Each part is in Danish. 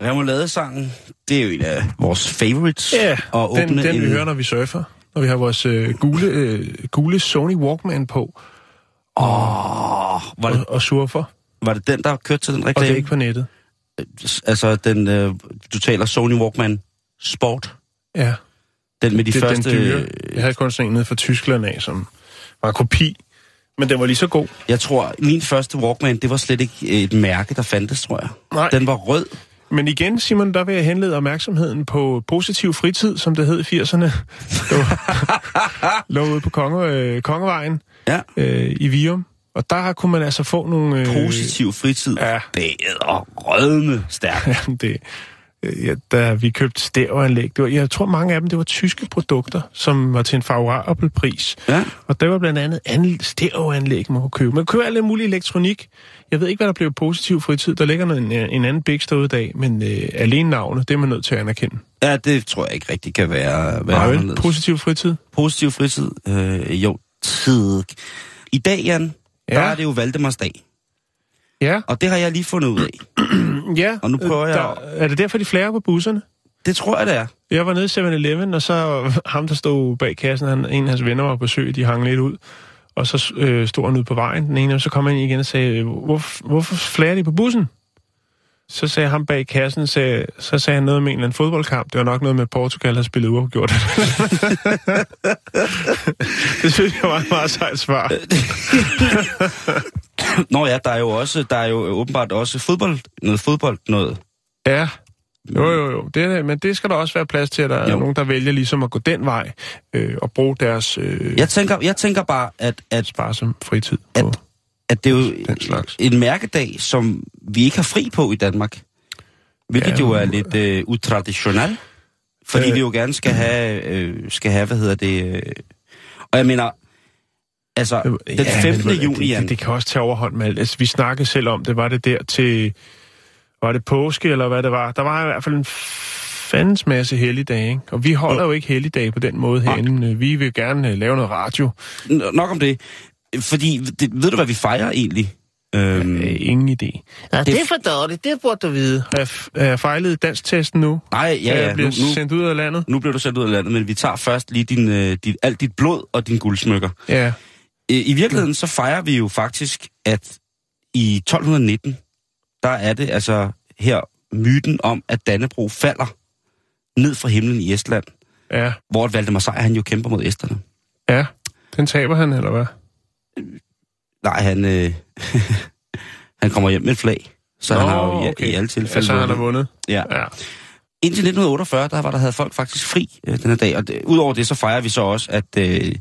Remoulade-sangen, det er jo en af vores favorites. Ja, og den vi hører, når vi surfer, når vi har vores gule Sony Walkman på og surfer. Var det den, der kørte til den reklame? Og det er ikke på nettet. Altså, den, du taler Sony Walkman Sport. Ja. Den med de første... Den dyre. Jeg havde kun sådan en nede fra Tyskland af, som var en kopi, men den var lige så god. Jeg tror, min første Walkman, det var slet ikke et mærke, der fandtes, tror jeg. Nej. Den var rød. Men igen, Simon, der vil jeg henlede opmærksomheden på Positiv Fritid, som det hed i 80'erne. Lå ude på Kongevejen i Vium. Og der kunne man altså få nogle... Positiv fritid. Ja. Det er rødme stærkt. Jamen det... da vi købte stæveranlæg, jeg tror mange af dem, det var tyske produkter, som var til en favorabel pris. Ja. Og der var blandt andet stæveranlæg, man kunne købe. Man kunne købe alle mulige elektronik. Jeg ved ikke, hvad der blev Positiv Fritid. Der ligger en anden bæks derude i dag, men alene navnet, det er man nødt til at anerkende. Ja, det tror jeg ikke rigtig kan være anderledes. Positiv Fritid? Positiv Fritid? Jo, tid. I dag, Jan... Ja. Der er det jo Valdemars dag. Ja. Og det har jeg lige fundet ud af. Ja. Og nu prøver jeg... Er det derfor, de flager på busserne? Det tror jeg, det er. Jeg var nede i 7-Eleven, og så ham, der stod bag kassen, en af hans venner var på besøg, de hang lidt ud. Og så stod han ude på vejen. Den ene af dem, så kom han ind igen og sagde, hvorfor flager de på bussen? Så sagde ham bag kassen, så sagde han noget om en eller anden fodboldkamp. Det var nok noget med, Portugal havde spillet uafgjort. Det synes jeg var et meget sejt svar. Nå ja, der er jo åbenbart også fodbold noget. Ja, jo. Men det skal der også være plads til, at der er nogen, der vælger ligesom at gå den vej og bruge deres... Jeg tænker bare, at sparsom fritid på... at det er jo en mærkedag, som vi ikke har fri på i Danmark. Hvilket jo er lidt utraditionelt. Fordi vi jo gerne skal have, og jeg mener, altså, den 15. juni... Det kan også tage overhånd med alt. Altså, vi snakkede selv om det. Var det der til... Var det påske, eller hvad det var? Der var i hvert fald en fandens masse helligdage, ikke? Og vi holder jo ikke helligdage på den måde herinde. Vi vil gerne lave noget radio. Nok om det... Fordi, ved du, hvad vi fejrer egentlig? Ingen idé. Ja, det er for dårligt, det burde du vide. Jeg fejlede i dansktesten nu. Nej, ja. Jeg blev sendt ud af landet. Nu bliver du sendt ud af landet, men vi tager først lige alt dit blod og dine guldsmykker. Ja. I virkeligheden, så fejrer vi jo faktisk, at i 1219, der er det altså her myten om, at Dannebrog falder ned fra himlen i Estland. Ja. Hvor Valdemar Sejr, han jo kæmper mod esterne. Ja, den taber han, eller hvad? Nej, han kommer hjem med et flag, så han har jo i alle tilfælde så han har vundet. Ja. Indtil 1948, der havde folk faktisk fri den her dag, og udover det, så fejrer vi så også, at det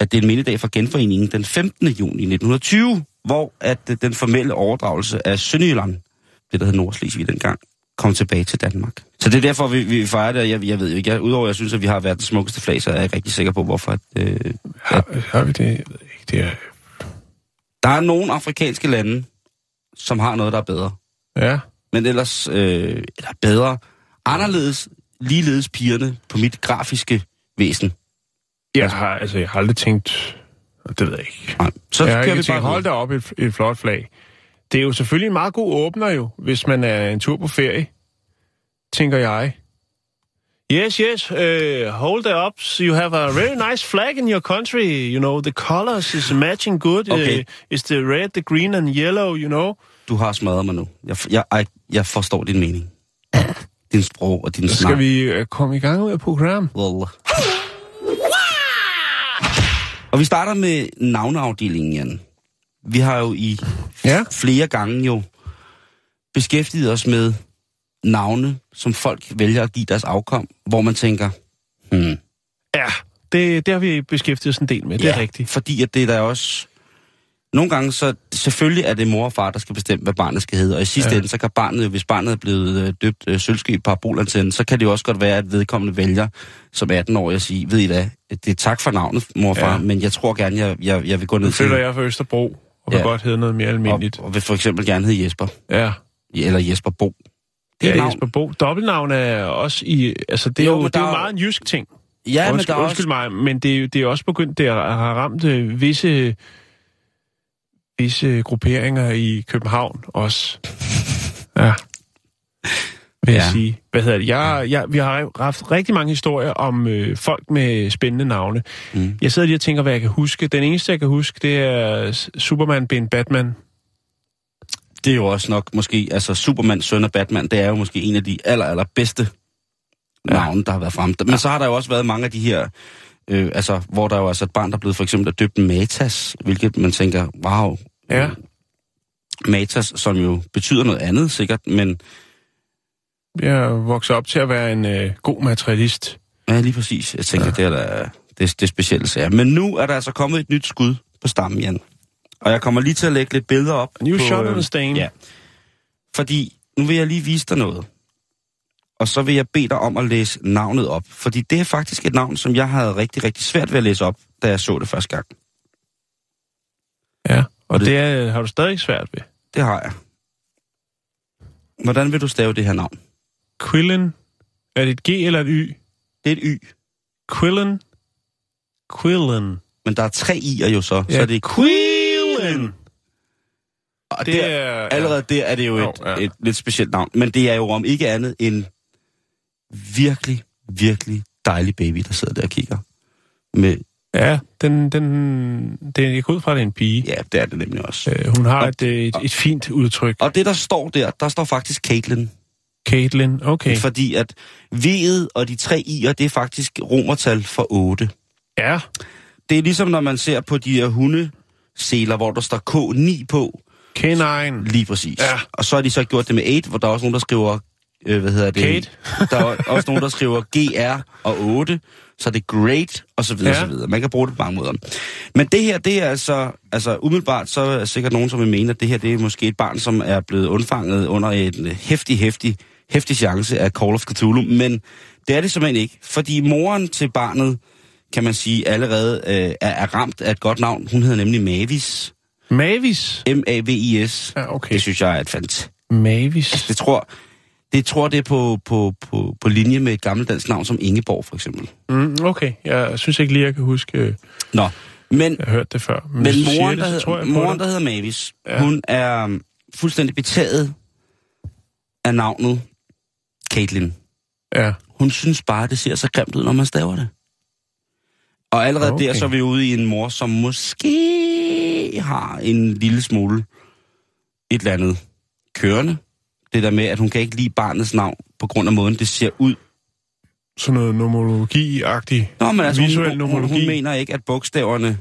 er en mindedag for genforeningen den 15. juni 1920, hvor at den formelle overdragelse af Sønderjylland, det der hed Nordslesvig dengang, kom tilbage til Danmark. Så det er derfor, vi fejrer det, og jeg ved jo ikke, udover jeg synes, at vi har været den smukkeste flag, så er jeg ikke rigtig sikker på, hvorfor... Har vi det? Jeg ved ikke, det er... Der er nogle afrikanske lande, som har noget, der er bedre. Ja. Men ellers eller bedre. Anderledes, ligeledes pigerne på mit grafiske væsen. Jeg har aldrig tænkt... Det ved jeg ikke. Nej. Så kører vi bare... Hold da op et flot flag. Det er jo selvfølgelig en meget god åbner jo, hvis man er en tur på ferie, tænker jeg. Yes, hold that up. So you have a very nice flag in your country, you know. The colors is matching good. Okay. It's the red, the green and yellow, you know. Du har smadret mig nu. Jeg forstår din mening. Din sprog og din snak. Skal vi komme i gang med et program? Wallah. Og vi starter med navneafdelingen, Jan. Vi har jo i flere gange jo beskæftiget os med navne, som folk vælger at give deres afkom, hvor man tænker, Det har vi beskæftiget os en del med, det er rigtigt. Fordi at det der også... Nogle gange så selvfølgelig er det mor og far, der skal bestemme, hvad barnet skal hedde. Og i sidste ende, så kan barnet, hvis barnet er blevet døbt sølvskib parabolantenne, så kan det jo også godt være, at vedkommende vælger som 18-årig at sige, ved I hvad, det er tak for navnet, mor og far, men jeg tror gerne, jeg vil gå ned til... Nu flytter jeg fra Østerbro, og vil godt hedde noget mere almindeligt. Og vil for eksempel gerne hedde Jesper. Ja. Eller Jesper Bo. Det er Jesper Bo. Dobbeltnavn er også i... Altså, det er jo det er meget en jysk ting. Ja, undskyld mig, men det er også begyndt, det har ramt visse grupperinger i København også. Ja. Vil jeg sige. Hvad hedder det? Vi har haft rigtig mange historier om folk med spændende navne. Mm. Jeg sidder lige og tænker, hvad jeg kan huske. Den eneste, jeg kan huske, det er Superman bin Batman. Det er jo også nok måske, altså Superman, søn af Batman, det er jo måske en af de allerbedste navne, der har været fremme. Men så har der jo også været mange af de her... altså, hvor der jo altså et barn, der er blevet for eksempel døbt Matas, hvilket man tænker, wow. Ja. Matas, som jo betyder noget andet, sikkert, men... Jeg vokser op til at være en god materialist. Ja, lige præcis. Jeg tænker, det er specielle sager. Men nu er der altså kommet et nyt skud på stammen, Jan. Og jeg kommer lige til at lægge lidt billeder op. New shot on the stain. Ja. Fordi nu vil jeg lige vise dig noget. Og så vil jeg bede dig om at læse navnet op. Fordi det er faktisk et navn, som jeg havde rigtig, rigtig svært ved at læse op, da jeg så det første gang. Ja, og det har du stadig svært ved. Det har jeg. Hvordan vil du stave det her navn? Quillen. Er det et G eller et Y? Det er et Y. Quillen. Quillen. Men der er 3 I'er jo så. Ja. Så det er Quillen. Og der er det jo et lidt specielt navn. Men det er jo om ikke andet end... virkelig, virkelig dejlig baby, der sidder der og kigger. Med... Ja, jeg går ud fra, det er en pige. Ja, det er det nemlig også. Hun har et fint udtryk. Og det, der står der står faktisk Caitlyn. Caitlyn, okay. Fordi at V'et og de 3 I'er, det er faktisk romertal for 8. Ja. Det er ligesom, når man ser på de her hundeseler, hvor der står K9 på. K9. Lige præcis. Ja. Og så har de så gjort det med 8, hvor der er også nogen, der skriver... Kate. Der er også nogen, der skriver GR og 8, så det er great, og så videre, så videre. Man kan bruge det på mange måder. Men det her, det er altså umiddelbart, så er sikkert nogen, som vil mene, at det her, det er måske et barn, som er blevet undfanget under en hæftig chance af Call of Cthulhu, men det er det simpelthen ikke, fordi moren til barnet, kan man sige, allerede er ramt af et godt navn. Hun hedder nemlig Mavis. Mavis? M-A-V-I-S. Ja, okay. Det synes jeg er et fandt. Mavis? Jeg tror, det er på linje med et gammeldansk navn som Ingeborg, for eksempel. Mm, okay, jeg synes ikke lige, jeg kan huske... Nå, men... Jeg hørte det før. Men moren, der hedder Mavis, hun er fuldstændig betaget af navnet Caitlyn. Ja. Hun synes bare, det ser så grimt ud, når man staver det. Og allerede der, så er vi ude i en mor, som måske har en lille smule et eller andet kørende. Det der med, at hun kan ikke lide barnets navn, på grund af måden, det ser ud. Sådan noget nomologi-agtigt. Nå, men altså, hun mener ikke, at bogstaverne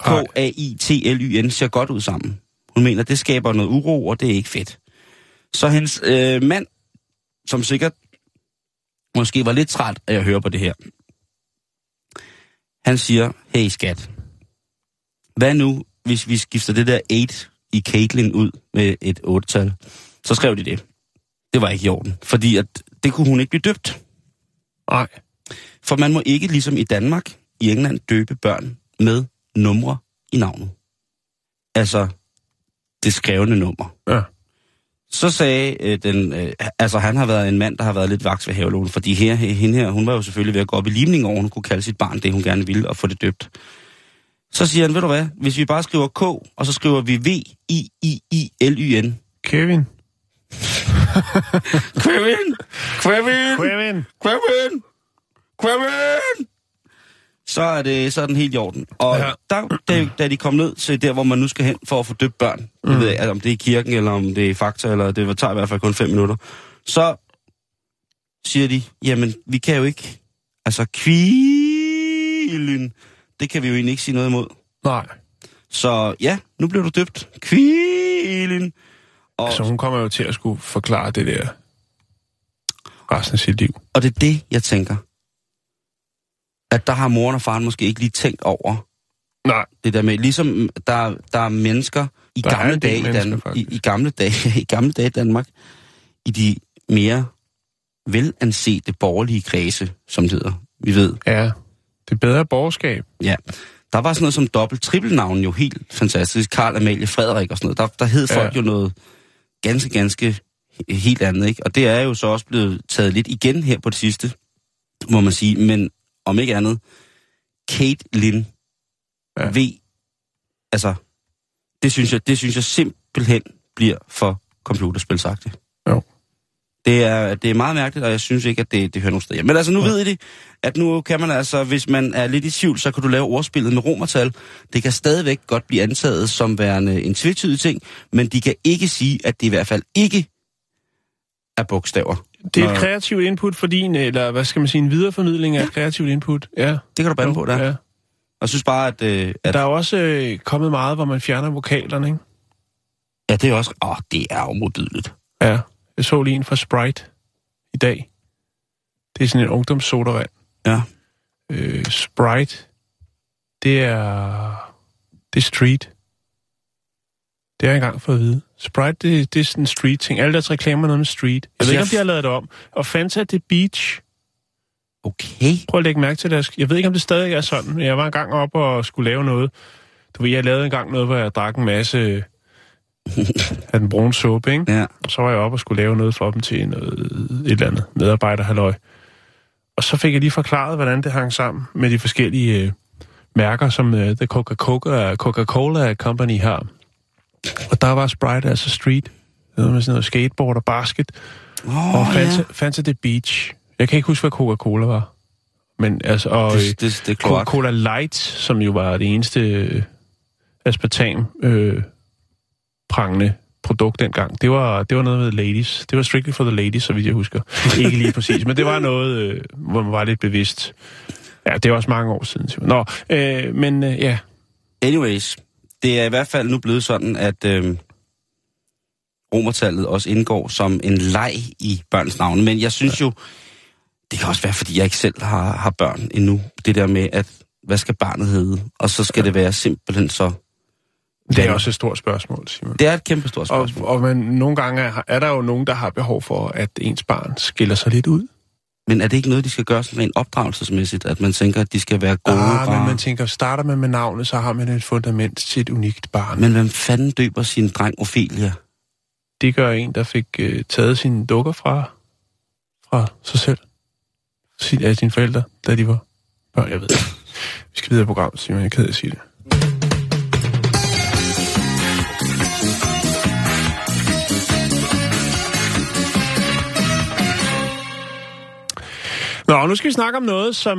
K-A-I-T-L-Y-N ser godt ud sammen. Hun mener, det skaber noget uro, og det er ikke fedt. Så hendes mand, som sikkert måske var lidt træt af at høre på det her, han siger, hey skat, hvad nu, hvis vi skifter det der 8 i Caitlyn ud med et 8-tal? Så skrev de det. Det var ikke i orden, fordi at det kunne hun ikke blive døbt. Nej. For man må ikke, ligesom i Danmark, i England, døbe børn med numre i navnet. Altså, det skrevne nummer. Ja. Så sagde han har været en mand, der har været lidt vaks ved havelån, fordi hende her, hun var jo selvfølgelig ved at gå op i limning over, hun kunne kalde sit barn det, hun gerne ville, og få det døbt. Så siger han, ved du hvad, hvis vi bare skriver K, og så skriver vi V-I-I-I-L-Y-N. Kevin. Kevin! Så er den helt i orden. Og da de kom ned til der, hvor man nu skal hen for at få døbt børn, jeg ved ikke, om det er i kirken, eller om det er Fakta, eller det tager i hvert fald kun 5 minutter, så siger de, jamen, vi kan jo ikke, altså Kvilen, det kan vi jo egentlig ikke sige noget imod. Nej. Så ja, nu bliver du døbt. Kvilen. Og altså, hun kommer jo til at skulle forklare det der resten af sit liv. Og det er det, jeg tænker, at der har moren og faren måske ikke lige tænkt over det der med. Ligesom der er mennesker i gamle dage i Danmark, i de mere velansete borgerlige kredse, som det hedder, vi ved. Ja, det bedre borgerskab. Ja, der var sådan noget som dobbelt-trippelnavn jo helt fantastisk. Karl, Amalie, Frederik og sådan noget. Der hed folk jo noget ganske helt andet, ikke? Og det er jo så også blevet taget lidt igen her på det sidste, må man sige. Men om ikke andet, Caitlyn V. Altså, det synes jeg simpelthen bliver for computerspilsagtigt. Jo. Det er meget mærkeligt, og jeg synes ikke, at det hører nogen steder. Men altså, nu ved I det, at nu kan man altså, hvis man er lidt i tvivl, så kan du lave ordspillet med romertal. Det kan stadigvæk godt blive antaget som værende en tvetydig ting, men de kan ikke sige, at det i hvert fald ikke er bogstaver. Det er et kreativt input for din, eller hvad skal man sige, en videreformidling af kreativt input. Ja. Det kan du bande på, der. Ja. Jeg synes bare, at der er også kommet meget, hvor man fjerner vokalerne, ikke? Ja, det er også... det er jo modbydeligt. Ja. Jeg så lige en fra Sprite i dag. Det er sådan en ungdomssodavand. Ja. Sprite, det er street. Det har jeg engang fået at vide. Sprite, det er sådan en street-ting. Alle deres reklamer noget med street. Jeg ved ikke, om de har lavet det om. Og Fanta, det er beach. Okay. Prøv at lægge mærke til det. Jeg ved ikke, om det stadig er sådan, men jeg var engang op og skulle lave noget. Du ved, jeg lavede engang noget, hvor jeg drak en masse... af den brune suppe, ikke? Ja. Og så var jeg oppe og skulle lave noget for dem til et eller andet medarbejderhalløj. Og så fik jeg lige forklaret, hvordan det hang sammen med de forskellige mærker, som The Coca-Cola Company har. Og der var Sprite, altså street, med sådan noget skateboard og basket. Og Fanta the Beach. Jeg kan ikke huske, hvad Coca-Cola var. Men altså, og det Coca-Cola Light, som jo var det eneste aspartam, prangende produkt dengang. Det var noget med ladies. Det var strictly for the ladies, så vidt jeg husker. Ikke lige præcis, men det var noget, hvor man var lidt bevidst. Ja, det var også mange år siden. Nå, ja. Anyways, det er i hvert fald nu blevet sådan, at romertallet også indgår som en leg i børns navne. Men jeg synes jo, det kan også være, fordi jeg ikke selv har børn endnu. Det der med, at hvad skal barnet hedde? Og så skal det være simpelthen så... Det er også et stort spørgsmål, Simon. Det er et kæmpe stort spørgsmål. Og nogle gange er der jo nogen, der har behov for, at ens barn skiller sig lidt ud. Men er det ikke noget, de skal gøre sådan en opdragelsesmæssigt, at man tænker, at de skal være gode? Men man tænker, starter man med navnet, så har man et fundament til et unikt barn. Men hvem fanden døber sin dreng Ophelia? Det gør en, der fik taget sine dukker fra sig selv. Af sine forældre, da de var børn. Jeg ved det. Vi skal videre i programmet, Simon. Jeg er ked af at sige det. Nå, nu skal vi snakke om noget, som...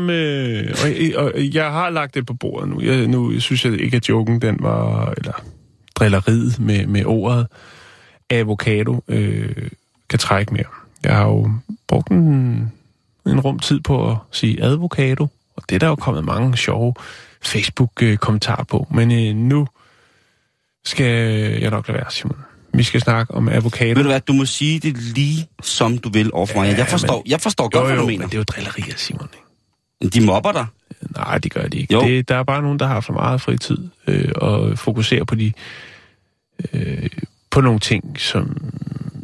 og jeg har lagt det på bordet nu. Nu synes jeg ikke, at joken, den var... Eller drilleriet med ordet avocado kan trække mere. Jeg har jo brugt en rum tid på at sige advokado, og det er der jo kommet mange sjove Facebook-kommentarer på. Men nu skal jeg nok lade være, Simon. Vi skal snakke om avocado. Ved du hvad, du må sige det lige, som du vil overfor mig. Jeg forstår godt, hvad du mener. Men det er jo drillerier, Simon. Ikke? De mobber dig? Nej, det gør de ikke. Der er bare nogen, der har for meget fritid og fokuserer på på nogle ting, som...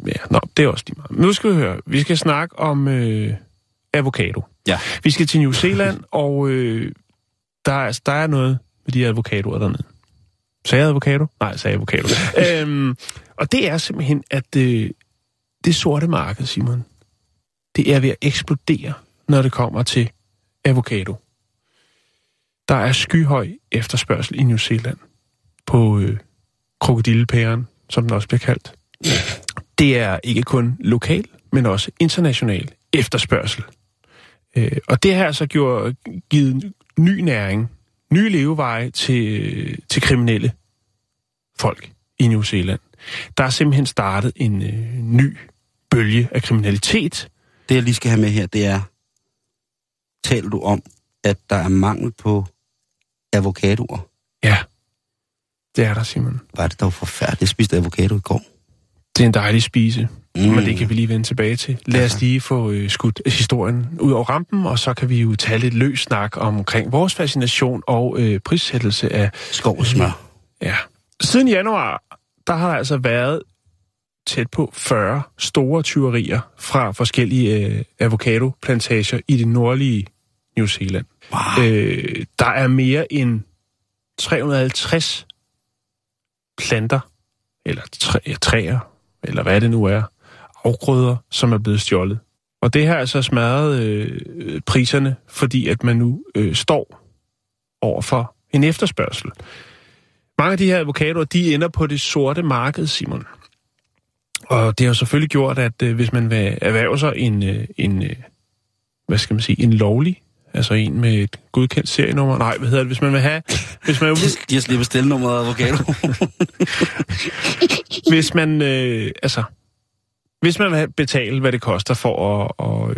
Ja, det er også lige meget. Nu skal vi høre. Vi skal snakke om avocado. Ja. Vi skal til New Zealand, og der er noget med de avocadoer dernede. Sagde jeg avocado? Nej, sagde jeg avocado. Og det er simpelthen, at det sorte marked, Simon, det er ved at eksplodere, når det kommer til avocado. Der er skyhøj efterspørgsel i New Zealand på krokodillepæren, som den også bliver kaldt. Det er ikke kun lokal, men også international efterspørgsel. Og det har altså givet ny næring, nye leveveje til kriminelle folk i New Zealand. Der er simpelthen startet en ny bølge af kriminalitet. Det, jeg lige skal have med her, det er, taler du om, at der er mangel på avocadoer? Ja, det er der, Simon. Var det dog forfærdeligt? Jeg spiste avocado i går. Det er en dejlig spise, men det kan vi lige vende tilbage til. Lad os lige få skudt historien ud over rampen, og så kan vi jo tage lidt løs snak omkring vores fascination og prissættelse af skov og smør. Ja. Siden januar, der har der altså været tæt på 40 store tyverier fra forskellige avocadoplantager i det nordlige New Zealand. Wow. Der er mere end 350 planter, eller træer, eller hvad det nu er, afgrøder, som er blevet stjålet. Og det her altså smadret priserne, fordi at man nu står over for en efterspørgsel. Mange af de her avocadoer, de ender på det sorte marked, Simon. Og det har selvfølgelig gjort, at hvis man vil erhverve sig en lovlig, altså en med et godkendt serienummer. Nej, hvad hedder det, hvis man vil have... Hvis man de har slippet stillenummeret af avocado. Hvis man vil betale, hvad det koster for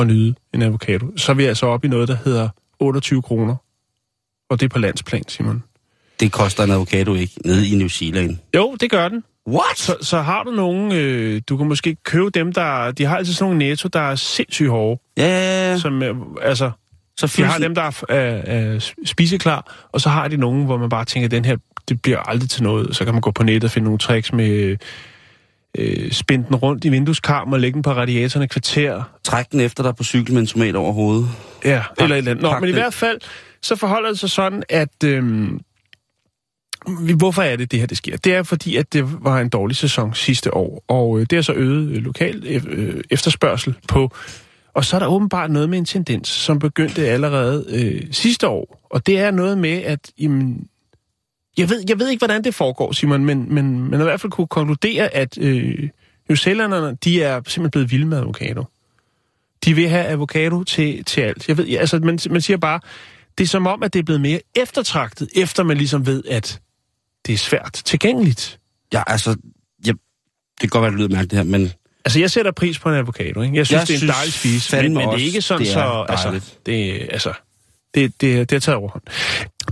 at nyde en avocado, så er vi altså oppe i noget, der hedder 28 kroner. Og det er på landsplan, Simon. Det koster en avocado ikke nede i New Zealand. Jo, det gør den. What? Så har du nogen, du kan måske købe dem, de har altid sådan nogle netto, der er sindssygt hårde. Ja. Som, så de har dem, der er spiseklar, og så har de nogen, hvor man bare tænker, den her, det bliver aldrig til noget. Så kan man gå på nettet og finde nogle tricks med spænde den rundt i vindueskarmen og lægge den på radiatorerne kvarter. Træk den efter dig på cykel med en tomat over hovedet. Ja, eller et eller andet. Nå, men i hvert fald, så forholder det sig sådan, at... Hvorfor er det her, det sker? Det er fordi, at det var en dårlig sæson sidste år, og det er så øget lokal efterspørgsel på. Og så er der åbenbart noget med en tendens, som begyndte allerede sidste år. Og det er noget med, at jeg ved ikke, hvordan det foregår, Simon, men man i hvert fald kunne konkludere, at New Zealanderne, de er simpelthen blevet vilde med avocado. De vil have avocado til alt. Jeg ved, man siger bare, det er som om, at det er blevet mere eftertragtet, efter man ligesom ved, at det er svært tilgængeligt. Ja, det kan godt være, det lyder mærkeligt her, men... Altså, jeg sætter pris på en avocado, ikke? Jeg synes, det er en dejlig spise, men det er ikke sådan, det er taget overhånd.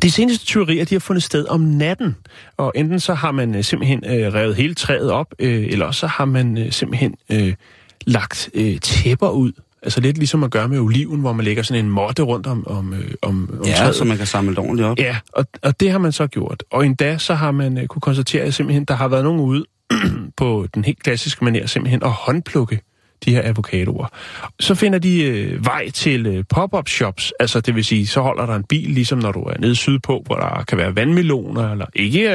De seneste tyverier, de har fundet sted om natten, og enten så har man simpelthen revet hele træet op, eller så har man simpelthen lagt tæpper ud. Altså lidt ligesom at gøre med oliven, hvor man lægger sådan en måtte rundt om træet. Så man kan samle det ordentligt op. Ja, og det har man så gjort. Og endda så har man kunne konstatere, at simpelthen, der har været nogen ude på den helt klassiske manier simpelthen at håndplukke de her avocadoer. Så finder de vej til pop-up shops. Altså det vil sige, så holder der en bil, ligesom når du er nede sydpå, hvor der kan være vandmeloner, eller ikke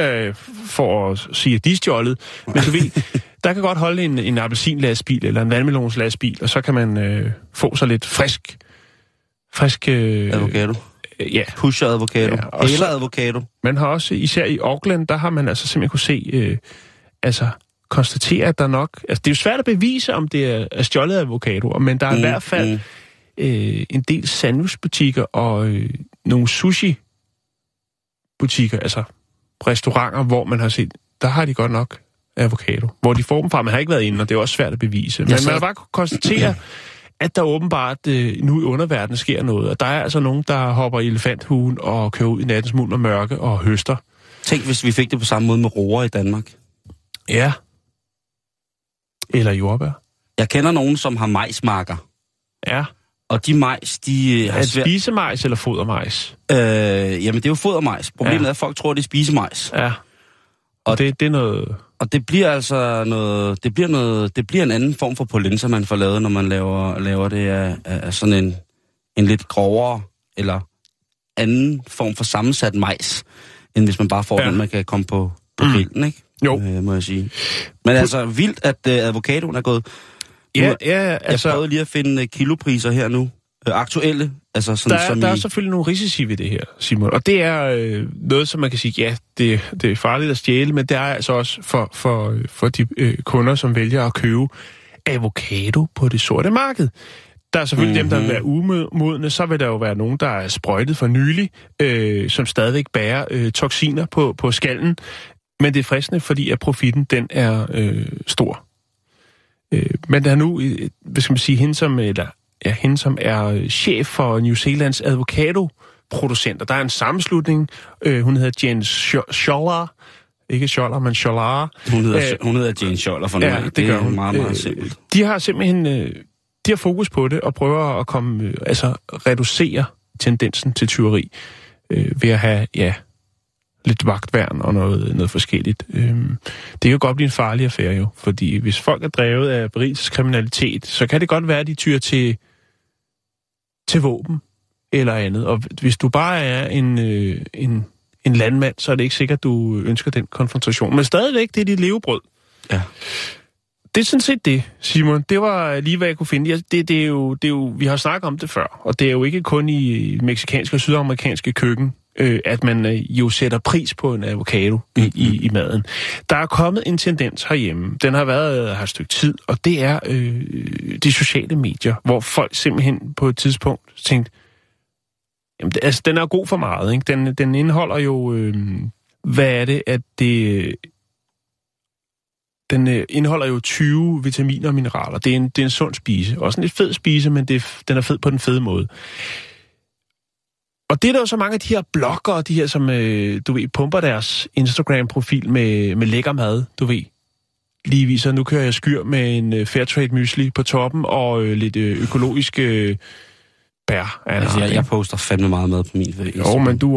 for at sige, at de er stjålet, men så vil... Der kan godt holde en appelsinlastbil eller en vandmelonslastbil, og så kan man få så lidt frisk avocado. Ja. Pusher avocado. Ja, eller så, avocado. Man har også, især i Auckland, der har man altså simpelthen kunne se, konstatere, at der nok... Altså, det er jo svært at bevise, om det er stjålet avocadoer, men der er i hvert fald en del sandwichbutikker og nogle sushi-butikker, altså restauranter, hvor man har set, der har de godt nok avocado, hvor de får dem fra. Man har ikke været inde, og det er også svært at bevise. Men man har bare konstatere, at der åbenbart nu i underverdenen sker noget, og der er altså nogen, der hopper i elefanthugen og kører ud i nattens mulm og mørke og høster. Tænk, hvis vi fik det på samme måde med roer i Danmark. Ja. Eller jordbær. Jeg kender nogen, som har majsmarker. Ja. Og de majs, de har svært... Spisemajs eller fodermajs? Jamen, det er jo fodermajs. Problemet er, at folk tror, det er spisemajs. Ja. Og det er noget... Og det bliver altså noget, det bliver en anden form for polenta, man får lavet, når man laver det af sådan en lidt grovere eller anden form for sammensat majs, end hvis man bare får den, man kan komme på grillen, ikke? Jo. Må jeg sige. Men altså vildt, at avocadoen er gået. Jeg prøvede lige at finde kilopriser her nu. Aktuelle. Altså sådan, der er selvfølgelig nogle risici ved det her, Simon. Og det er noget, som man kan sige, ja, det er farligt at stjæle, men det er altså også for de kunder, som vælger at købe avocado på det sorte marked. Der er selvfølgelig dem, der vil være umodne. Så vil der jo være nogen, der er sprøjtet for nylig, som stadigvæk bærer toksiner på skallen. Men det er fristende, fordi at profitten, den er stor. Men der er nu, hvad skal man sige, hende, som er chef for New Zealands advokadoproducenter. Der er en sammenslutning. Hun hedder Jens Scholler, Ikke Scholler, men Schollare. Hun hedder Jane Scholler for noget. Ja, det gør hun. Meget, meget simpelt. De har simpelthen de har fokus på det og prøver at reducere tendensen til tyveri ved at have, lidt vagtværn og noget forskelligt. Det kan jo godt blive en farlig affære jo, fordi hvis folk er drevet af berigelseskriminalitet, så kan det godt være, at de tyrer til våben eller andet. Og hvis du bare er en landmand, så er det ikke sikkert, at du ønsker den konfrontation. Men stadigvæk, det er dit levebrød. Ja. Det er sådan set det, Simon. Det var lige, hvad jeg kunne finde. Det er jo, vi har snakket om det før, og det er jo ikke kun i mexikanske og sydamerikanske køkken, at man jo sætter pris på en avocado i maden. Der er kommet en tendens herhjemme. Den har været her et stykke tid, og det er de sociale medier, hvor folk simpelthen på et tidspunkt tænkte, jamen, den er god for meget, ikke? Den indeholder jo, den indeholder jo 20 vitaminer og mineraler. Det er en sund spise. Også en lidt fed spise, men den er fed på den fede måde. Og det er der jo så mange af de her bloggere, de her, som, pumper deres Instagram-profil med lækker mad, Lige viser, nu kører jeg skyr med en Fairtrade mysli på toppen og lidt økologiske bær. Altså, jeg poster fandme meget mad på min Instagram. Jo, men du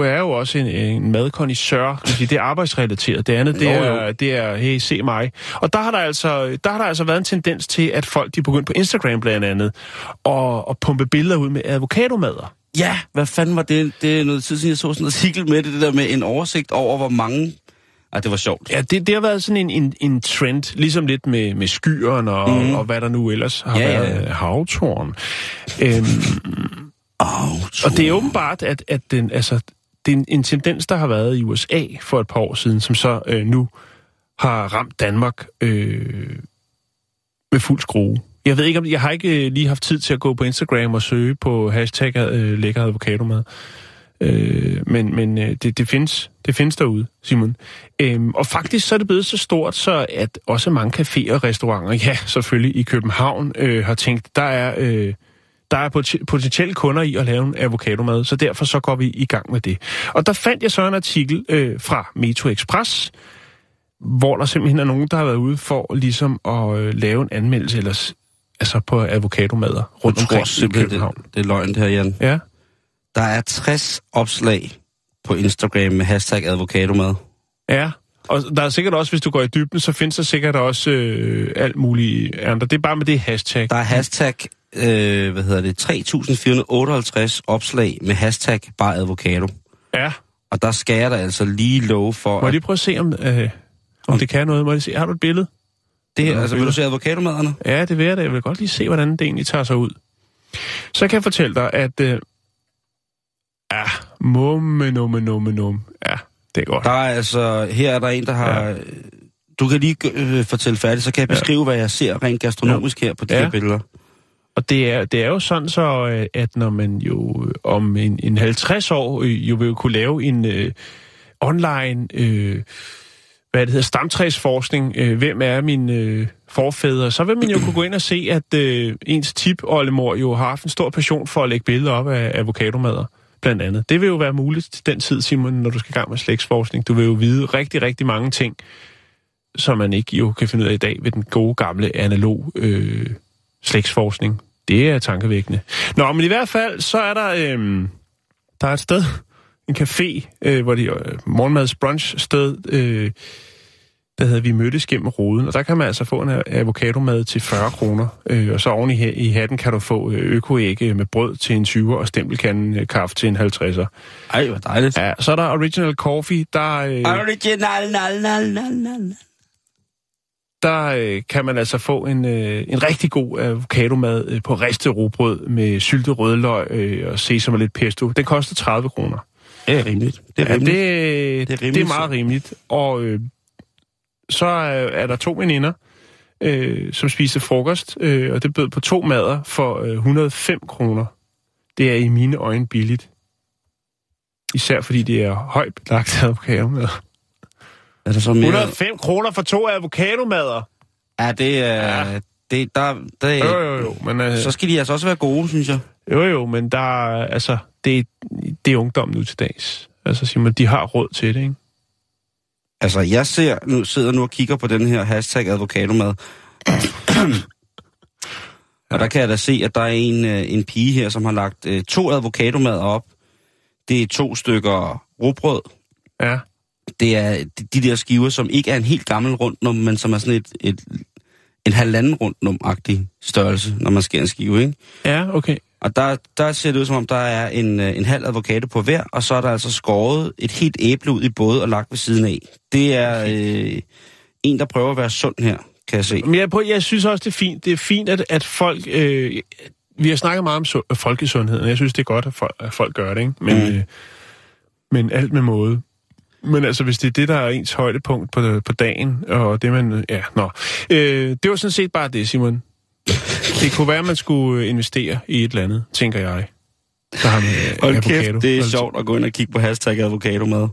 er jo også en madkondisør. Det er arbejdsrelateret. Det andet, det er hey, se mig. Og der har der altså været en tendens til, at folk, de begyndte på Instagram blandt andet, og pumpe billeder ud med avocadomader. Ja, hvad fanden var det? Det er noget tid siden, jeg så sådan en artikel med det der med en oversigt over, hvor mange... Ej, det var sjovt. Ja, det har været sådan en trend, ligesom lidt med skyerne og hvad der nu ellers har været havtorn. Og det er åbenbart, at den, altså, det er en tendens, der har været i USA for et par år siden, som så nu har ramt Danmark med fuld skrue. Jeg ved ikke, jeg har ikke lige haft tid til at gå på Instagram og søge på hashtagget lækker avocadomad. Men det findes derude, Simon. Og faktisk så er det blevet så stort, så at også mange caféer og restauranter, ja selvfølgelig i København, har tænkt, der er potentielle kunder i at lave en avocadomad, så derfor så går vi i gang med det. Og der fandt jeg så en artikel fra Metro Express, hvor der simpelthen er nogen, der har været ude for ligesom at lave en anmeldelse ellers, altså på avocadomader rundt omkring i København. Det er løgn det her, Jan. Ja. Der er 60 opslag på Instagram med hashtag avocadomad. Ja, og der er sikkert også, hvis du går i dybden, så findes der sikkert også alt muligt andet. Det er bare med det hashtag. Der er hashtag, 3.458 opslag med hashtag bare avocado. Ja. Og der skal jeg da altså lige love for... Må jeg lige prøve at se, om det kan noget? Må jeg se? Har du et billede? Det her, altså vil du se avocadomaderne? Ja, det vil jeg da. Jeg vil godt lige se, hvordan det egentlig tager sig ud. Så kan jeg fortælle dig, at... Ja, det er godt. Der er altså, her er der en, der har... Ja. Du kan lige fortælle færdigt, så kan jeg beskrive, hvad jeg ser rent gastronomisk her på de her billeder. Og det er jo sådan så, at når man jo om en 50 år jo vil kunne lave en online... stamtræsforskning, hvem er mine forfædre, så vil man jo kunne gå ind og se, at ens tip-oldemor jo har haft en stor passion for at lægge billeder op af avocadomader, blandt andet. Det vil jo være muligt til den tid, Simon, når du skal i gang med slægtsforskning. Du vil jo vide rigtig, rigtig mange ting, som man ikke jo kan finde ud af i dag ved den gode, gamle, analog slægtsforskning. Det er tankevækkende. Nå, men i hvert fald, så er der er et sted... En café, hvor det morgenmadsbrunchsted, der hedder Vi mødtes gennem roden. Og der kan man altså få en avocadomad til 40 kroner. Og så oven i hatten kan du få økoægge med brød til en 20'er og stempelkanden kaffe til en 50'er. Ej, hvor dejligt. Ja, så er der Original Coffee, der... Der kan man altså få en rigtig god avocadomad på ristet rugbrød med syltet rødløg og sesam og lidt pesto. Den koster 30 kroner. Det er rimeligt. Det er meget rimeligt. Og så er der 2 veninder, som spiser frokost, og det bød på 2 mader for 105 kroner. Det er i mine øjne billigt. Især fordi det er højt belagt avocadomader. Altså, så 105 kroner for 2 avocadomader. Ja, det er... Ja. Men, så skal de altså også være gode, synes jeg. Jo, men der... Altså, det er ungdom nu til dags. Altså, Simon, de har råd til det, ikke? Altså, jeg ser, nu sidder nu og kigger på den her hashtag advokatomad. Og der kan jeg da se, at der er en pige her, som har lagt 2 advokatomader op. Det er 2 stykker rugbrød. Ja. Det er de der skiver, som ikke er en helt gammel rundnum, men som er sådan en halvanden rundnum-agtig størrelse, når man skærer en skive, ikke? Ja, okay. Og der ser det ud, som om der er en halv avocado på hver, og så er der altså skåret et helt æble ud i både og lagt ved siden af. Det er en, der prøver at være sund her, kan jeg se. Men jeg synes også, det er fint. Det er fint, at folk... vi har snakket meget om folkesundheden, og jeg synes, det er godt, at folk gør det, ikke? Men alt med måde. Men altså, hvis det er det, der er ens højdepunkt på dagen, og det man... Ja, nå. Det var sådan set bare det, Simon. Det kunne være, at man skulle investere i et eller andet, tænker jeg. Der har man hold kæft, det er sjovt at gå ind og kigge på hashtag advokatomad.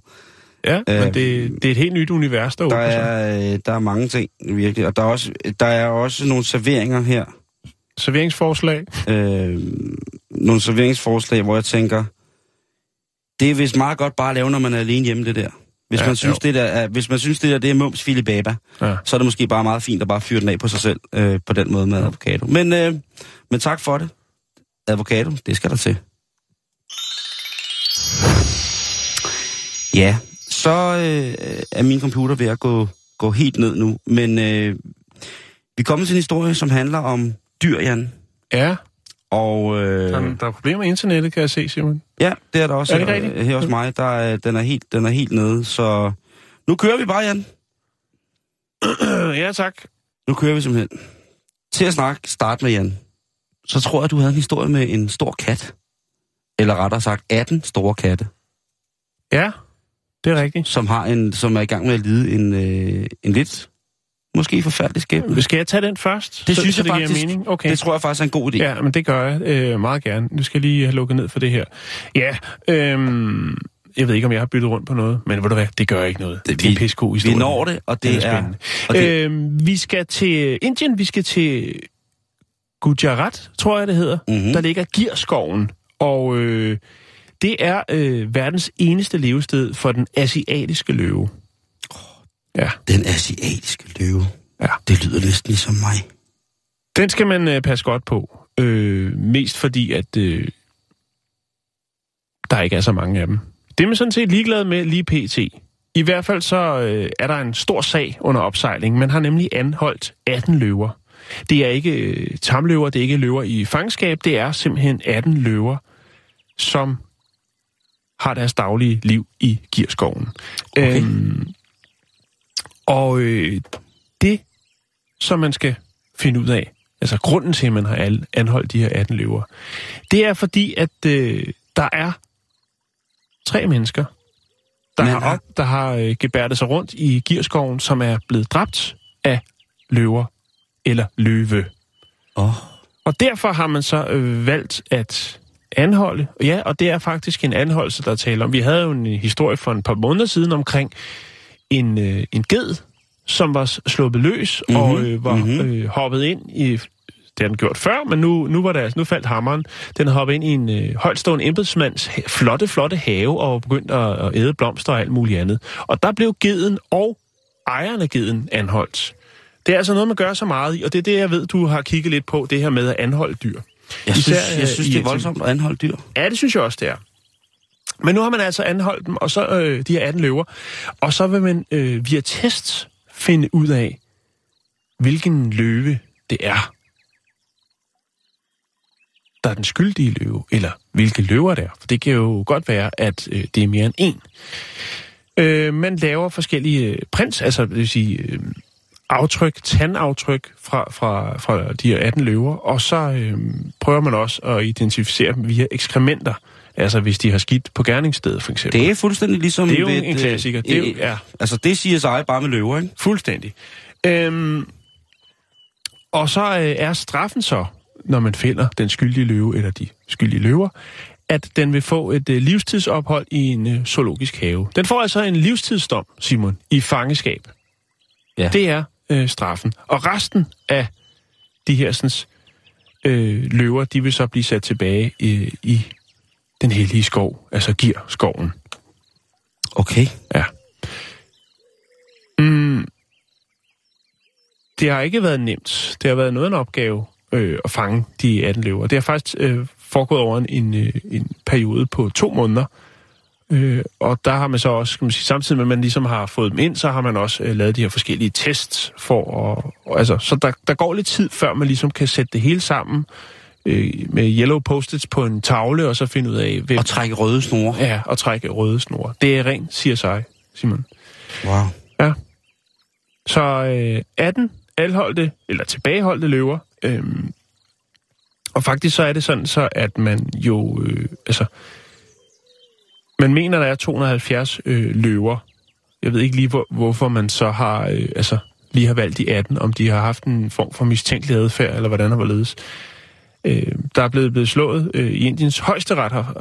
Ja, men det er et helt nyt univers derude. Der er mange ting, virkelig. Og der er også nogle serveringer her. Serveringsforslag? Nogle serveringsforslag, hvor jeg tænker... Det er vist meget godt bare at lave, når man er alene hjemme, det der. Hvis man synes, det er mums filibaba, ja. Så er det måske bare meget fint at bare fyre den af på sig selv på den måde med avocado. Men tak for det. Avocado, det skal der til. Ja, så er min computer ved at gå helt ned nu. Men vi kommer til en historie, som handler om dyr, Jan. Ja. Og, der er problemer med internettet, kan jeg se, Simon. Ja, det er der også. Er det rigtigt? Her hos mig, den er helt nede, så nu kører vi bare, Jan. Ja, tak. Nu kører vi simpelthen. Til at starte med, Jan. Så tror jeg, du havde en historie med en stor kat. Eller rettere sagt, 18 store katte. Ja, det er rigtigt. Som er i gang med at lide en lidt... Måske forfærdelig skæbne. Skal jeg tage den først? Det synes jeg faktisk. Okay. Det tror jeg faktisk er en god idé. Ja, men det gør jeg meget gerne. Nu skal jeg lige have lukket ned for det her. Ja, jeg ved ikke, om jeg har byttet rundt på noget, men ved du hvad, det gør ikke noget. Det er en pissegod historie. Vi når det, og det er spændende. Vi skal til Indien, vi skal til Gujarat, tror jeg det hedder. Mm-hmm. Der ligger Girskoven, og det er verdens eneste levested for den asiatiske løve. Ja. Den asiatiske løve. Ja. Det lyder næsten ligesom mig. Den skal man passe godt på. Mest fordi, at der ikke er så mange af dem. Det er man sådan set ligeglad med lige pt. I hvert fald så er der en stor sag under opsejling. Man har nemlig anholdt 18 løver. Det er ikke tamløver, det er ikke løver i fangenskab. Det er simpelthen 18 løver, som har deres daglige liv i Girskoven. Okay. Og det, som man skal finde ud af, altså grunden til, at man har anholdt de her 18 løver, det er fordi, at der er 3 mennesker, der har gebærdet sig rundt i Girskoven, som er blevet dræbt af løver eller løve. Oh. Og derfor har man så valgt at anholde, ja, og det er faktisk en anholdelse, der taler om. Vi havde jo en historie for en par måneder siden omkring en ged, som var sluppet løs, mm-hmm, og var hoppet ind i... Det har den gjort før, men nu faldt hammeren. Den hoppede ind i en højtstående embedsmands flotte have og begyndte at æde blomster og alt muligt andet. Og der blev geden og ejeren af geden anholdt. Det er altså noget, man gør så meget i, og det er det, jeg ved, du har kigget lidt på, det her med at anholde dyr. Jeg synes det er voldsomt at anholde dyr. Ja, det synes jeg også, det er. Men nu har man altså anholdt dem, og så de her 18 løver, og så vil man via test finde ud af, hvilken løve det er, der er den skyldige løve, eller hvilke løver det er. For det kan jo godt være, at det er mere end en. Man laver forskellige prints, altså det vil sige aftryk, tandaftryk fra de her 18 løver, og så prøver man også at identificere dem via ekskrementer. Altså, hvis de har skidt på gerningsstedet, for eksempel. Det er fuldstændig ligesom... Det er jo en klassiker. Det er jo, ja. Altså, det siger sig bare med løver, ikke? Fuldstændig. Og så er straffen så, når man finder den skyldige løve, eller de skyldige løver, at den vil få et livstidsophold i en zoologisk have. Den får altså en livstidsdom, Simon, i fangeskab. Ja. Det er straffen. Og resten af de her løver, de vil så blive sat tilbage i den hellige skov, altså Girskoven. Okay. Ja. Det har ikke været nemt. Det har været noget af en opgave at fange de 18 løver. Det har faktisk foregået over en periode på 2 måneder. Og der har man så også, kan man sige, samtidig med at man ligesom har fået dem ind, så har man også lavet de her forskellige tests for at, altså, så der går lidt tid, før man ligesom kan sætte det hele sammen med yellow post-its på en tavle, og så finde ud af... Hvem, og trække røde snore. Ja, og trække røde snore. Det er rent CSI, Simon. Wow. Ja. Så 18 anholdte, eller tilbageholdte løver. Og faktisk så er det sådan, så at man jo... altså, man mener, der er 270 løver. Jeg ved ikke lige, hvorfor man så har, altså, lige har valgt de 18, om de har haft en form for mistænkelig adfærd, eller hvordan der var ledes. Der er blevet slået i Indiens højesteret, har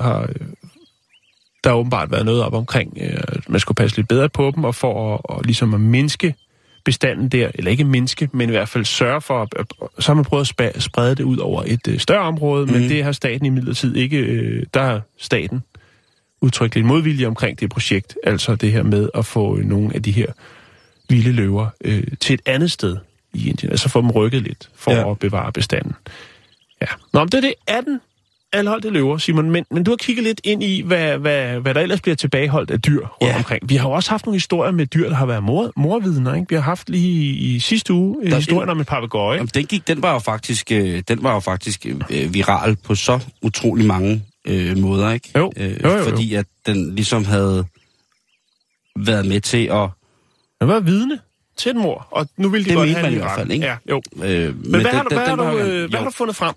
der har åbenbart været noget op omkring, at man skulle passe lidt bedre på dem, og for at ligesom at mindske bestanden der, eller ikke mindske, men i hvert fald sørge for, så har man prøvet at sprede det ud over et større område, men det har staten imidlertid ikke, der har staten udtrykt lidt modvilje omkring det projekt, altså det her med at få nogle af de her vilde løver til et andet sted i Indien, altså få dem rykket lidt for at bevare bestanden. Ja. Nå, men det er det 18 anholdte løver, Simon, men du har kigget lidt ind i, hvad der ellers bliver tilbageholdt af dyr rundt omkring. Vi har jo også haft nogle historier med dyr, der har været morvidner, ikke? Vi har haft lige i sidste uge historien om et papegøje. Den var jo faktisk viral på så utrolig mange måder, ikke? Jo. Fordi at den ligesom havde været med til at... Den var vidne til et mord, og nu ville de godt have en i hvert fald, ikke? Ja, jo. Men hvad har du fundet frem?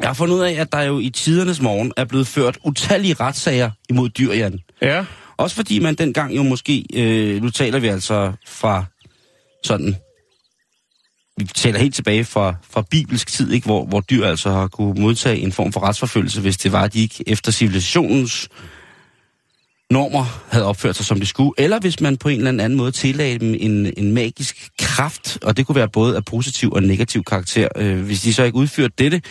Jeg har fundet ud af, at der jo i tidernes morgen er blevet ført utallige retssager imod dyr, Jan. Ja. Også fordi man dengang jo måske... nu taler vi altså fra sådan... Vi taler helt tilbage fra bibelsk tid, ikke? Hvor dyr altså har kunne modtage en form for retsforfølgelse, hvis det var, at de ikke efter civilisationens normer havde opført sig, som de skulle. Eller hvis man på en eller anden måde tillagde dem en magisk kraft, og det kunne være både af positiv og negativ karakter. Hvis de så ikke udførte dette,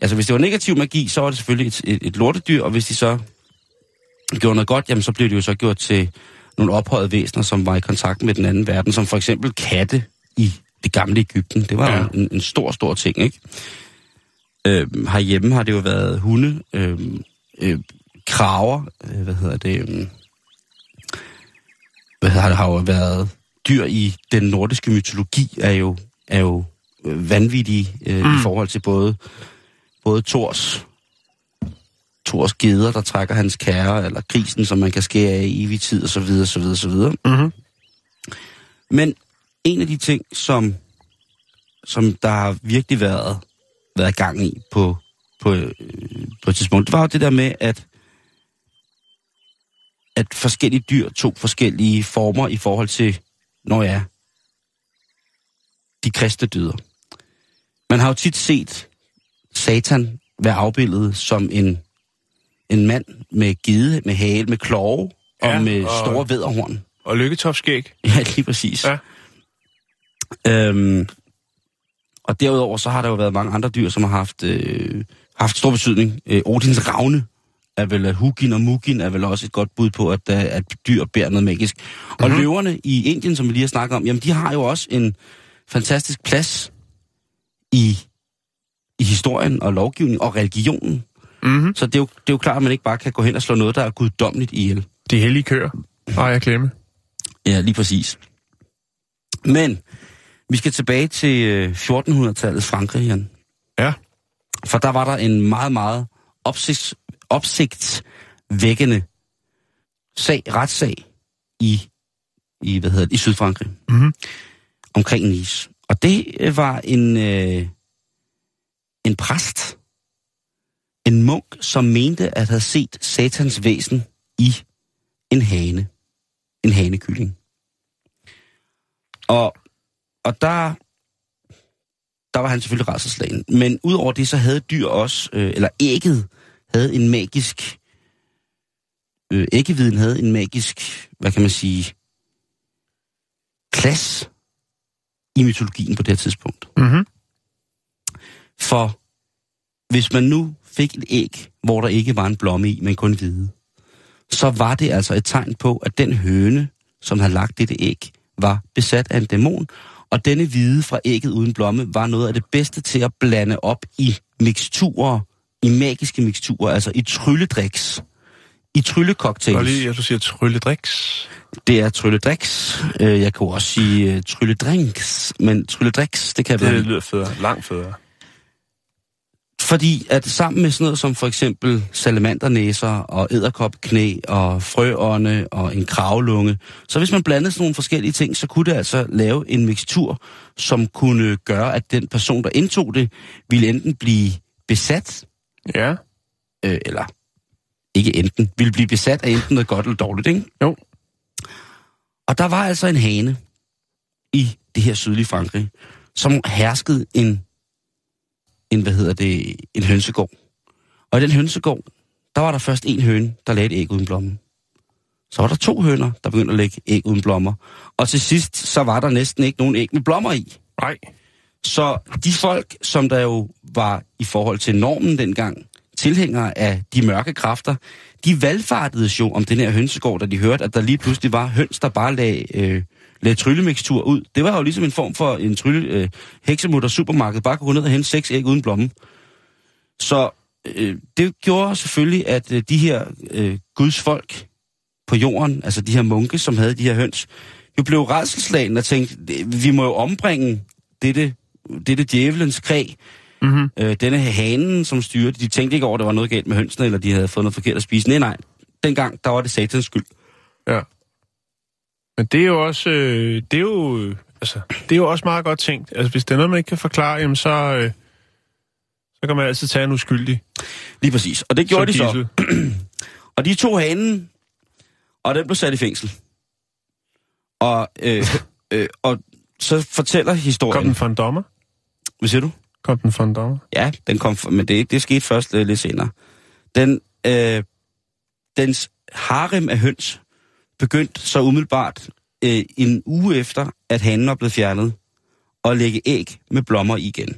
altså hvis det var negativ magi, så var det selvfølgelig et lortedyr, og hvis de så gjorde noget godt, jamen så blev det jo så gjort til nogle ophøjede væsener, som var i kontakt med den anden verden, som for eksempel katte i det gamle Egypten. Det var en stor, stor ting, ikke? Herhjemme har det jo været hunde, kraver, har jo været dyr i den nordiske mytologi, er jo vanvittige i forhold til både Thors geder, der trækker hans kære, eller grisen, som man kan skære af i evig tid, og så videre. Mm-hmm. Men en af de ting, som der har virkelig været gang i på et tidspunkt, det var jo det der med, at forskellige dyr tog forskellige former i forhold til, de kristne dyder. Man har jo tit set Satan være afbildet som en mand med gede, med hale, med klove og med store vædderhorn. Og lykketopskæg. Ja, lige præcis. Ja. Og derudover så har der jo været mange andre dyr, som har haft stor betydning. Odins ravne er vel, Hugin og Munin er vel også et godt bud på, at dyr bærer noget magisk. Og løverne i Indien, som vi lige har snakket om, jamen de har jo også en fantastisk plads i historien og lovgivningen og religionen. Mm-hmm. Så det er jo klart, at man ikke bare kan gå hen og slå noget, der er guddommeligt ihjel. De hellige køer. Nej, jeg klemme. Ja, lige præcis. Men... Vi skal tilbage til 1400-tallets Frankrig, Jan. Ja. For der var der en meget, meget opsigtsvækkende retssag i Sydfrankrig. Mm-hmm. Omkring Nice. Og det var en præst, en munk, som mente at have set Satans væsen i en hane. En hanekylling. Og der var han selvfølgelig rædselsslagen. Men udover det, så havde dyr også, eller ægget, havde en magisk... æggeviden havde en magisk, hvad kan man sige, plads i mytologien på det her tidspunkt. Mm-hmm. For hvis man nu fik et æg, hvor der ikke var en blomme i, men kun hvide, så var det altså et tegn på, at den høne, som havde lagt dette æg, var besat af en dæmon, Og denne hvide fra ægget uden blomme var noget af det bedste til at blande op i mixturer, i magiske mixturer, altså i trylledriks. I tryllecocktails. Hør lige, at du siger trylledriks. Det er trylledriks. Jeg kan også sige trylledrinks, men trylledriks, det kan være... Det lyder federe, langt federe. Fordi at sammen med sådan noget som for eksempel salamandernæser og edderkopknæ og frøånde og en kravlunge, så hvis man blandede sådan nogle forskellige ting, så kunne det altså lave en mixtur, som kunne gøre, at den person, der indtog det, ville enten blive besat, ja, eller ikke enten, ville blive besat af enten noget godt eller dårligt, ikke? Jo. Og der var altså en hane i det her sydlige Frankrig, som herskede en hønsegård. Og i den hønsegård, der var der først en høne, der lagde et æg uden blommer. Så var der to høner, der begyndte at lægge æg uden blommer. Og til sidst, så var der næsten ikke nogen æg med blommer i. Nej. Så de folk, som der jo var i forhold til normen dengang, tilhængere af de mørke kræfter, de valgfartede jo om den her hønsegård, da de hørte, at der lige pludselig var høns, der bare lagde tryllemixtur ud. Det var jo ligesom en form for en heksemutter supermarked, bare gå ned og hente 6 æg uden blomme. Så det gjorde selvfølgelig, at de her Guds folk på jorden, altså de her munke, som havde de her høns, jo blev rædselsslagen og tænkte, vi må jo ombringe dette djævelens kræg. Mm-hmm. Denne hanen, som styrte, de tænkte ikke over, at der var noget galt med hønsene, eller de havde fået noget forkert at spise. Nej. Dengang, der var det satans skyld. Ja. Men det er jo også, det er jo også meget godt tænkt. Altså, hvis det er noget, man ikke kan forklare, jamen så kan man altid tage en uskyldig. Lige præcis. Og det gjorde som de så. Og de tog hanen, og den blev sat i fængsel. Og så fortæller historien... Kom den for en dommer? Hvad siger du? Kom den for en dommer? Ja, den kom for, men det skete først lidt senere. Dens harem af høns begyndte så umiddelbart en uge efter, at hanen var blevet fjernet, og lægge æg med blommer igen.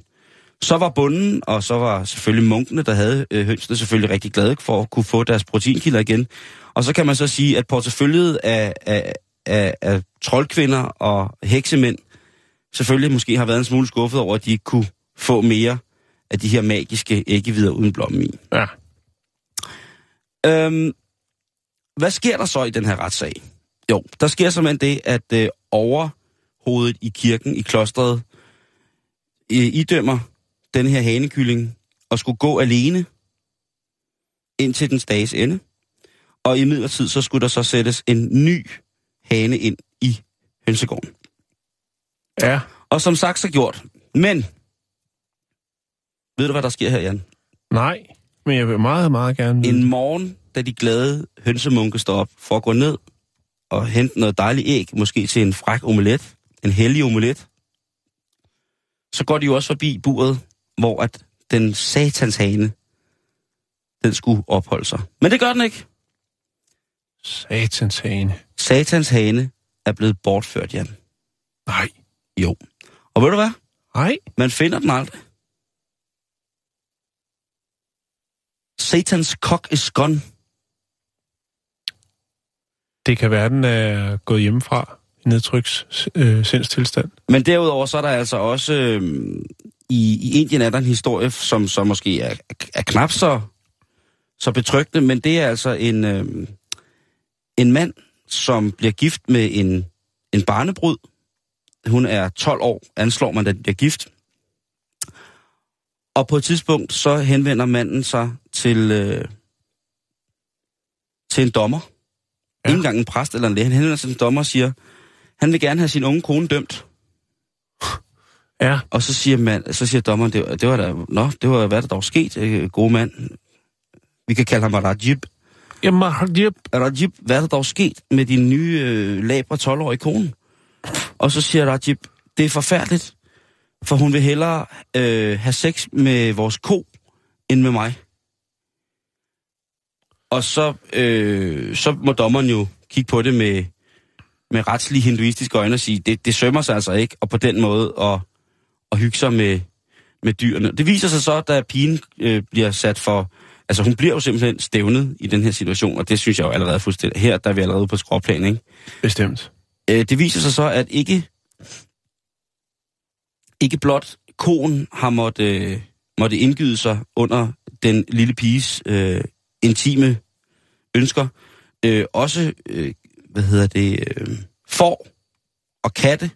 Så var bonden, og så var selvfølgelig munkene, der havde hønsene, selvfølgelig rigtig glade for at kunne få deres proteinkilder igen. Og så kan man så sige, at porteføljet af troldkvinder og heksemænd selvfølgelig måske har været en smule skuffet over, at de ikke kunne få mere af de her magiske æggevider uden blomme i. Ja. Hvad sker der så i den her retssag? Jo, der sker simpelthen det, at overhovedet i kirken, i klostret, idømmer den her hanekylling og skulle gå alene indtil dens dages ende. Og i midlertid, så skulle der så sættes en ny hane ind i hønsegården. Ja. Og som sagt så gjort. Men... Ved du, hvad der sker her, Jan? Nej, men jeg vil meget, meget gerne vide. En morgen, da de glade hønsemunke står op for at gå ned og hente noget dejligt æg, måske til en fræk omelet, en hellig omelet, så går de jo også forbi buret, hvor at den satanshane, den skulle opholde sig. Men det gør den ikke. Satanshane. Satanshane er blevet bortført, Jan. Nej. Jo. Og ved du hvad? Nej. Man finder den aldrig. Satans cock is gone. Det kan være, den er gået hjemmefra i nedtryks sindstilstand. Men derudover så er der altså også i Indien er der en historie, som så måske er knap så betryggende, men det er altså en mand, som bliver gift med en barnebrud. Hun er 12 år, anslår man, at de bliver gift. Og på et tidspunkt, så henvender manden sig til en dommer. Ja. Ikke engang en præst eller en læge. Han henvender sig til en dommer og siger, han vil gerne have sin unge kone dømt. Ja. Og så siger, dommeren, det var hvad der dog sket, gode mand. Vi kan kalde ham Rajib. Jamen, Rajib, hvad der dog sket med din nye labre 12-årige kone? Og så siger Rajib, det er forfærdeligt. For hun vil hellere have sex med vores ko, end med mig. Og så må dommeren jo kigge på det med retslige hinduistiske øjne og sige, det sømmer sig altså ikke, og på den måde at hygge sig med dyrene. Det viser sig så, da pigen bliver sat for... Altså hun bliver jo simpelthen stævnet i den her situation, og det synes jeg jo allerede fuldstændig. Her der er vi allerede på skråplan, ikke? Bestemt. Det viser sig så, at ikke... Ikke blot koen har måtte indgyde sig under den lille piges intime ønsker, får og katte,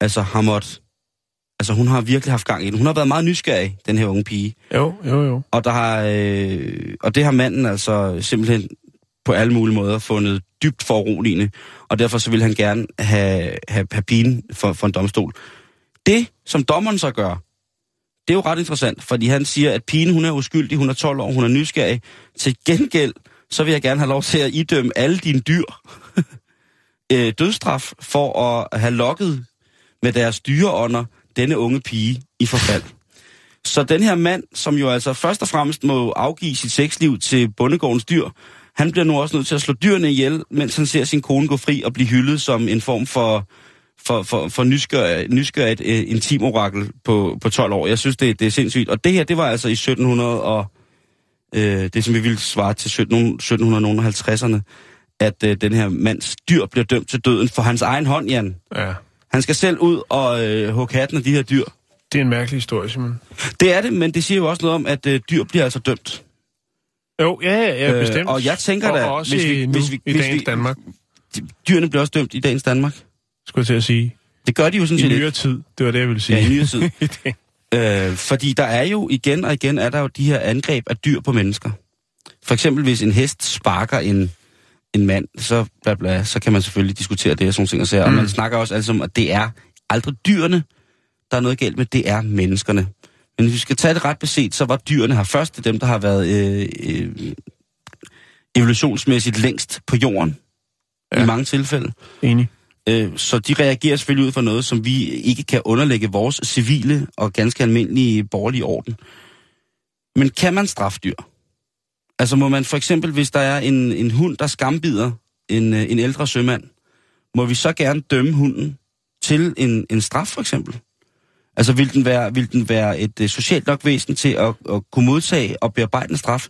altså har måttet, altså hun har virkelig haft gang i den. Hun har været meget nysgerrig, den her unge pige. Jo. Og der har, og det har manden altså simpelthen på alle mulige måder fundet dybt foruroligende, og derfor så vil han gerne have pigen for en domstol. Det, som dommeren så gør, det er jo ret interessant, fordi han siger, at pigen, hun er uskyldig, hun er 12 år, hun er nysgerrig. Til gengæld, så vil jeg gerne have lov til at idømme alle dine dyr dødsstraf for at have lokket med deres dyreånder denne unge pige i forfald. Så den her mand, som jo altså først og fremmest må afgive sit sexliv til bondegårdens dyr, han bliver nu også nødt til at slå dyrene ihjel, mens han ser sin kone gå fri og blive hyldet som en form for nysgerrigt intimorakel på 12 år. Jeg synes, det er sindssygt. Og det her, det var altså i 1700 og... det, som vi ville svare til 1750'erne, at den her mands dyr bliver dømt til døden for hans egen hånd, Jan. Ja. Han skal selv ud og hugge hatten af de her dyr. Det er en mærkelig historie, Simon. Det er det, men det siger jo også noget om, at dyr bliver altså dømt. Jo, ja, bestemt. Og jeg tænker da... Og også hvis vi i dagens Danmark. Dyrene bliver også dømt i dagens Danmark. Skulle jeg til at sige. Det gør de jo sådan set. I nyere tid, det var det, jeg ville sige. Ja, i nyere tid. Fordi der er jo igen de her angreb af dyr på mennesker. For eksempel hvis en hest sparker en mand, så bla, så kan man selvfølgelig diskutere det og sådan ting og sager. Og man snakker også altså om, at det er aldrig dyrene, der er noget galt med, det er menneskerne. Men hvis vi skal tage det ret beset, så var dyrene her først. Det er dem, der har været evolutionsmæssigt længst på jorden. Ja. I mange tilfælde. Enig. Så de reagerer selvfølgelig ud fra noget, som vi ikke kan underlægge vores civile og ganske almindelige borgerlige orden. Men kan man straffe dyr? Altså må man for eksempel, hvis der er en hund, der skambider en ældre sømand, må vi så gerne dømme hunden til en straf for eksempel? Altså vil den være et socialt nok væsen til at kunne modtage og bearbejde en straf?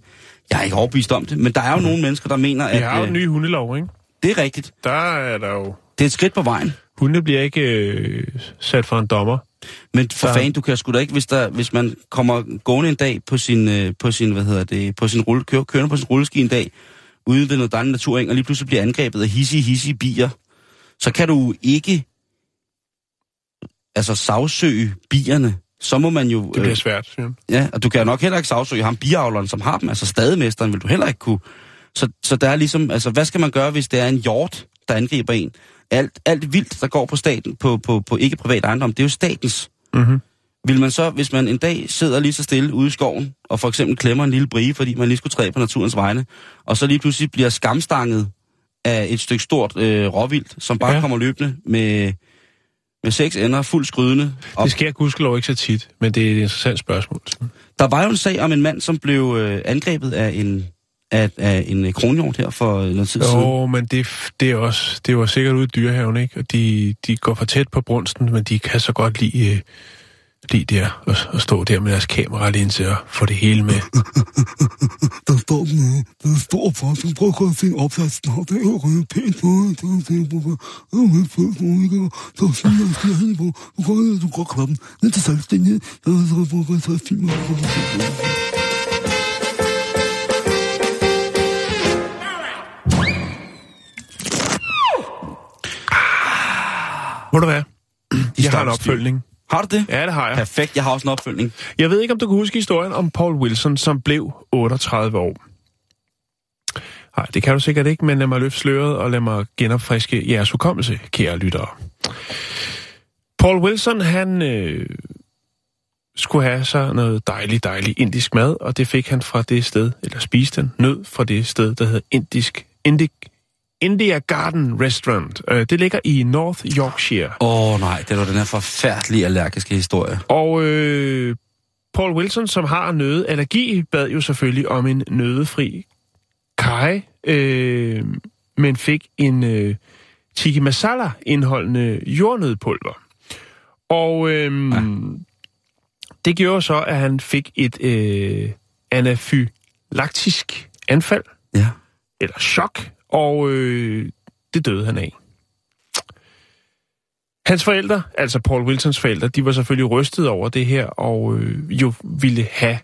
Jeg er ikke overbevist om det, men der er jo nogle mennesker, der mener, at... Vi har jo en ny hundelov, ikke? Det er rigtigt. Der er jo... Det er et skridt på vejen. Hunde bliver ikke sat for en dommer. Men for fanden, du kan sgu da ikke, hvis man kommer gående en dag kørende på sin rulleski en dag, ude ved noget andet natureng, og lige pludselig bliver angrebet af hissige bier, så kan du ikke altså sagsøge bierne. Så må man jo... Det bliver svært, ja. Ja, og du kan nok heller ikke sagsøge ham, biavleren, som har dem, altså stademesteren vil du heller ikke kunne. Så der er ligesom, altså hvad skal man gøre, hvis det er en hjort, der angriber en? Alt vildt, der går på staten, på ikke-privat ejendom, det er jo statens. Mm-hmm. Vil man så, hvis man en dag sidder lige så stille ude i skoven, og for eksempel klemmer en lille brie, fordi man lige skulle træde på naturens vegne, og så lige pludselig bliver skamstanget af et stykke stort råvildt, som bare kommer løbende med 6 ender, fuldt skrydende. Det sker gudskelov ikke så tit, men det er et interessant spørgsmål. Der var jo en sag om en mand, som blev angrebet af en kronhjort her for noget tid siden. Jo, men det var sikkert ude i dyrehaven, ikke? Og de går for tæt på brunsten, men de kan så godt lide der og stå der med deres kameralinse og få det hele med. Der står med, der står for, så prøv at gå og finde opsatsen op, der er jo røde pænt på, der er pænt på, der er med pænt på, der er sådan, der skal have på, du går klappen, ned til salgstændighed, der er så prøv at tage film op. Må du være? Jeg har en opfølgning. Har du det? Ja, det har jeg. Perfekt, jeg har også en opfølgning. Jeg ved ikke, om du kan huske historien om Paul Wilson, som blev 38 år. Nej, det kan du sikkert ikke, men lad mig løfte sløret og lad mig genopfriske jeres hukommelse, kære lyttere. Paul Wilson, han skulle have sig noget dejlig indisk mad, og det fik han fra det sted, eller spiste han nød fra det sted, der hedder India Garden Restaurant. Det ligger i North Yorkshire. Nej, det var den her forfærdelige allergiske historie. Og Paul Wilson, som har nøddeallergi, bad jo selvfølgelig om en nøddefri kaj, men fik en tikki masala-indholdende jordnødpulver. Og det gjorde så, at han fik et anafylaktisk anfald, eller chok, og det døde han af. Hans forældre, altså Paul Wilsons forældre, de var selvfølgelig rystet over det her, og jo ville have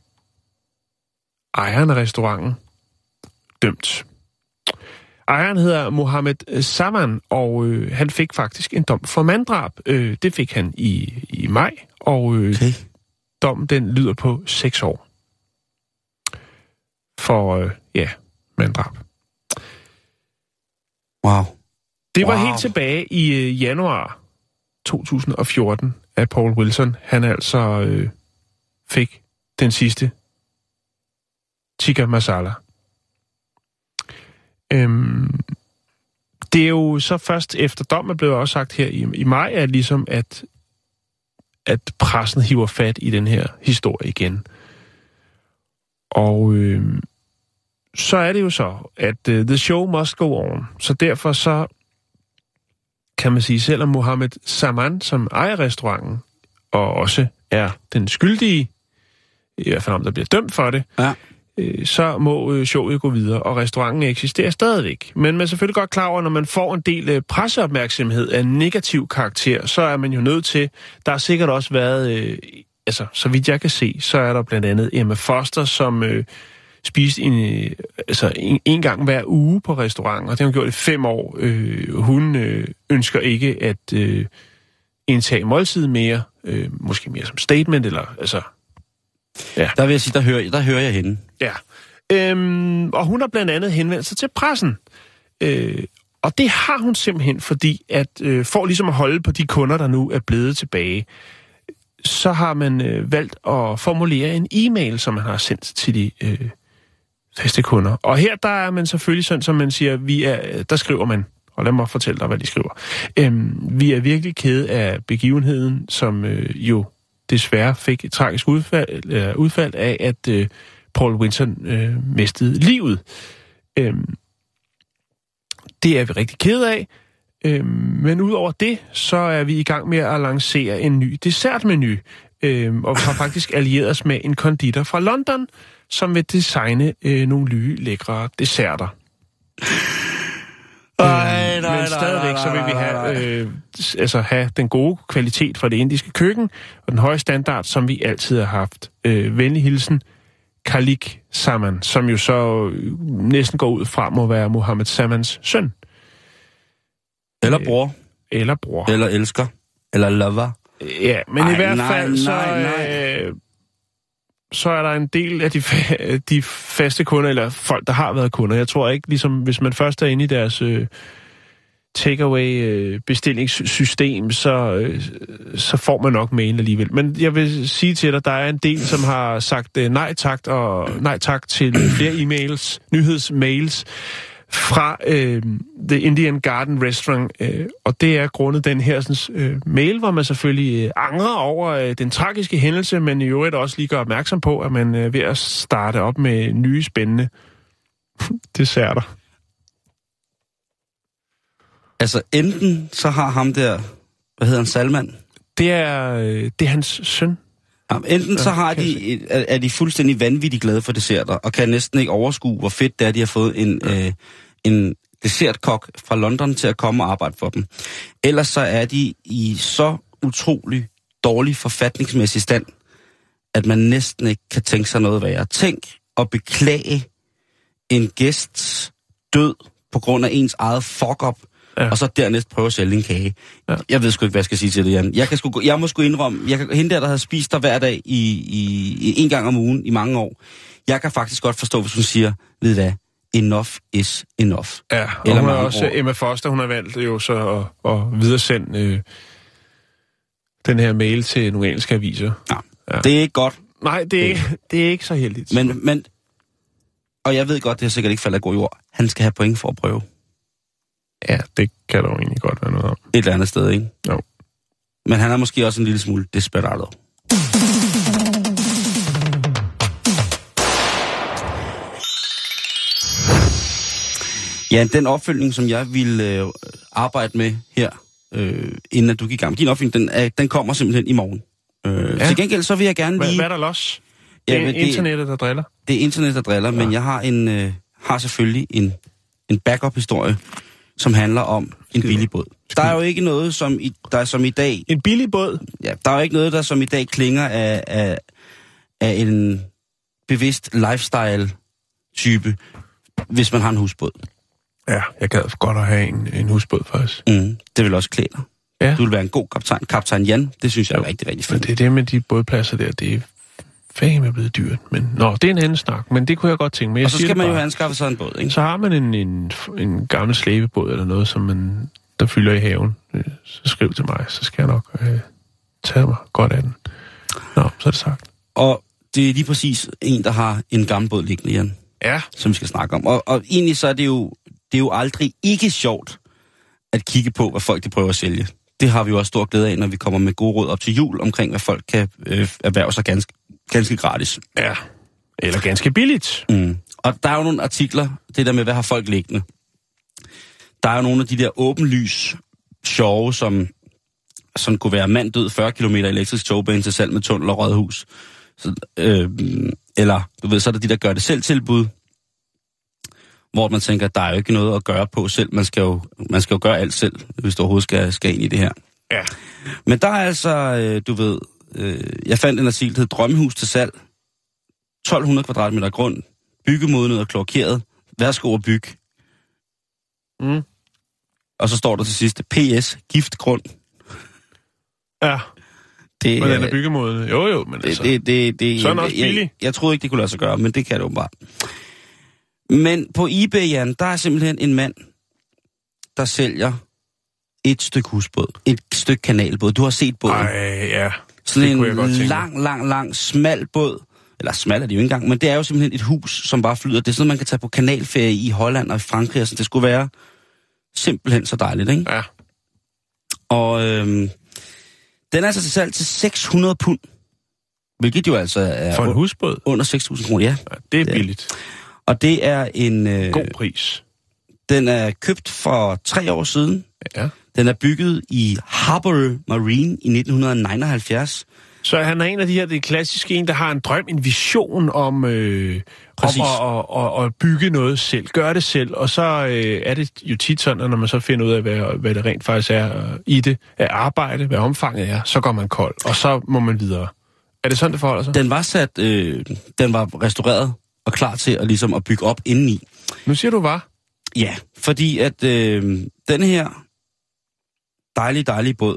ejeren af restauranten dømt. Ejeren hedder Mohammed Zaman, og han fik faktisk en dom for manddrab. Det fik han i maj, og okay. Dommen den lyder på 6 år for manddrab. Wow. Det var helt tilbage i januar 2014, at Paul Wilson, han altså fik den sidste tikka masala. Det er jo så først efter dommen, blev også sagt her i maj, at ligesom at pressen hiver fat i den her historie igen. Og så er det jo så, at the show must go on. Så derfor så kan man sige, selvom Mohammed Zaman, som ejer restauranten, og også er den skyldige, i hvert fald om der bliver dømt for det, ja. Så må showet gå videre, og restauranten eksisterer stadigvæk. Men man er selvfølgelig godt klar over, at når man får en del presseopmærksomhed af negativ karakter, så er man jo nødt til, der har sikkert også været, altså så vidt jeg kan se, så er der blandt andet Emma Foster, som spiste en gang hver uge på restauranten, og det har hun gjort i 5 år. Hun ønsker ikke at indtage måltid mere, måske mere som statement, eller altså... Ja. Der vil jeg sige, der hører jeg hende. Ja. Og hun har blandt andet henvendt sig til pressen. Og det har hun simpelthen, fordi at for ligesom at holde på de kunder, der nu er blevet tilbage, så har man valgt at formulere en e-mail, som man har sendt til de faste kunder. Og her der er man selvfølgelig sådan, som man siger, der skriver man, og lad mig fortælle dig, hvad de skriver. Vi er virkelig kede af begivenheden, som jo desværre fik et tragisk udfald af, at Paul Wilson mistede livet. Det er vi rigtig ked af, men udover det, så er vi i gang med at lancere en ny dessertmenu, og vi har faktisk allieret os med en konditor fra London, som vil designe nogle nye, lækre desserter. Men stadigvæk så vil vi have den gode kvalitet fra det indiske køkken, og den høje standard, som vi altid har haft. Venlig hilsen, Khalique Zaman, som jo så næsten går ud fra må være Mohammed Samans søn. Eller bror. Eller bror. Eller elsker. Eller lover. Ja, men så er der en del af de faste kunder, eller folk, der har været kunder. Jeg tror ikke, ligesom hvis man først er inde i deres takeaway-bestillingssystem, så får man nok mailen alligevel. Men jeg vil sige til dig, der er en del, som har sagt nej tak til flere e-mails, nyhedsmails fra The Indian Garden Restaurant, og det er grundet den her sådan, mail, hvor man selvfølgelig angrer over den tragiske hændelse, men i øvrigt også lige gør opmærksom på, at man er ved at starte op med nye spændende desserter. Altså enten så har ham der, hvad hedder han, Salman? Det er hans søn. Jamen, enten så har er de fuldstændig vanvittigt glade for desserter, og kan næsten ikke overskue, hvor fedt det er, de har fået en dessertkok fra London til at komme og arbejde for dem. Ellers så er de i så utrolig dårlig forfatningsmæssig stand, at man næsten ikke kan tænke sig noget værre. Tænk at beklage en gæsts død på grund af ens eget fuck-up, og så dernæst prøve at sælge en kage. Ja. Jeg ved sgu ikke, hvad jeg skal sige til det, Jan. Jeg må sgu indrømme, hende der havde spist der hver dag en gang om ugen i mange år, jeg kan faktisk godt forstå, hvis hun siger, ved hvad, enough is enough. Ja, og eller hun har også Emma Foster, hun har valgt jo så at videresende den her mail til nogle engelske aviser. Ja. Det er ikke godt. Nej, det er ikke så heldigt. Men, og jeg ved godt, det er sikkert ikke faldet af god jord. Han skal have point for at prøve. Ja, det kan der jo egentlig godt være noget om. Et eller andet sted, ikke? Jo. Men han er måske også en lille smule desperado. Ja, den opfølgning, som jeg ville arbejde med her, inden at du gik i gang. Din opfølgning, den kommer simpelthen i morgen. Til gengæld, så vil jeg gerne lige... Hvad er der los? Ja, det er internettet, der driller. Det er internettet, der driller, ja. Men jeg har selvfølgelig en backup-historie, som handler om en billig båd. Der er jo ikke noget, som i dag... En billig båd? Ja, der er jo ikke noget, der som i dag klinger af en bevidst lifestyle-type, hvis man har en husbåd. Ja, jeg gad godt at have en husbåd faktisk. Mm, det vil også klæde dig. Ja. Du vil være en god kaptajn. Kaptajn Jan, det synes jeg er rigtig, rigtig fint. Men det er det med de bådpladser der, det er fandme blevet dyrt. Men, det er en anden snak, men det kunne jeg godt tænke mig. Og så skal man jo anskaffe sig en båd, ikke? Så har man en gammel slæbebåd eller noget, som man, der fylder i haven. Så skriv til mig, så skal jeg nok tage mig godt af den. Nå, så er det sagt. Og det er lige præcis en, der har en gammel båd liggende, Jan. Ja. Som vi skal snakke om. Og egentlig så er det er jo aldrig ikke sjovt at kigge på, hvad folk de prøver at sælge. Det har vi jo også stor glæde af, når vi kommer med gode råd op til jul, omkring hvad folk kan erhverve sig ganske gratis. Ja, eller ganske billigt. Mm. Og der er jo nogle artikler, det der med, hvad har folk liggende. Der er jo nogle af de der åbenlys sjove, som kunne være mand død 40 km elektrisk togbane til salg med tunnel og rådhus. Så, eller, du ved, så er der de, der gør det selv tilbud, hvor man tænker, at der er jo ikke noget at gøre på selv. Man skal jo gøre alt selv, hvis du overhovedet skal ind i det her. Ja. Men der er altså, du ved, jeg fandt en artikel, der hed Drømmehus til salg. 1200 kvadratmeter grund, byggemodnet og klorkeret. Værsgo at bygge. Mm. Og så står der til sidst, PS, giftgrund. Ja. Hvordan er byggemodet? Jo, men altså. Det, sådan også billigt. Jeg troede ikke, det kunne lade sig gøre, men det kan det åbenbart. Men på eBay, Jan, der er simpelthen en mand, der sælger et stykke husbåd. Et stykke kanalbåd. Du har set båden. Ej, ja. Sådan en lang, smal båd. Eller smal er det jo ikke engang, men det er jo simpelthen et hus, som bare flyder. Det er sådan noget, man kan tage på kanalferie i Holland og i Frankrig. Og sådan. Det skulle være simpelthen så dejligt, ikke? Ja. Og den er altså til salg til 600 pund. Hvilket jo altså er... For en husbåd? Under 6.000 kroner, ja. Det er billigt. Og det er en... god pris. Den er købt for 3 år siden. Ja. Den er bygget i Harbour Marine i 1979. Så han er en af de her, det klassiske en, der har en drøm, en vision om at bygge noget selv, gøre det selv. Og så er det jo tit sådan, når man så finder ud af, hvad det rent faktisk er i det, at arbejde, hvad omfanget er, så går man kold, og så må man videre. Er det sådan, det forholder sig? Den var sat, den var restaureret og klar til at, ligesom, at bygge op indeni. Nu siger du var? Ja, fordi at den her dejlige båd,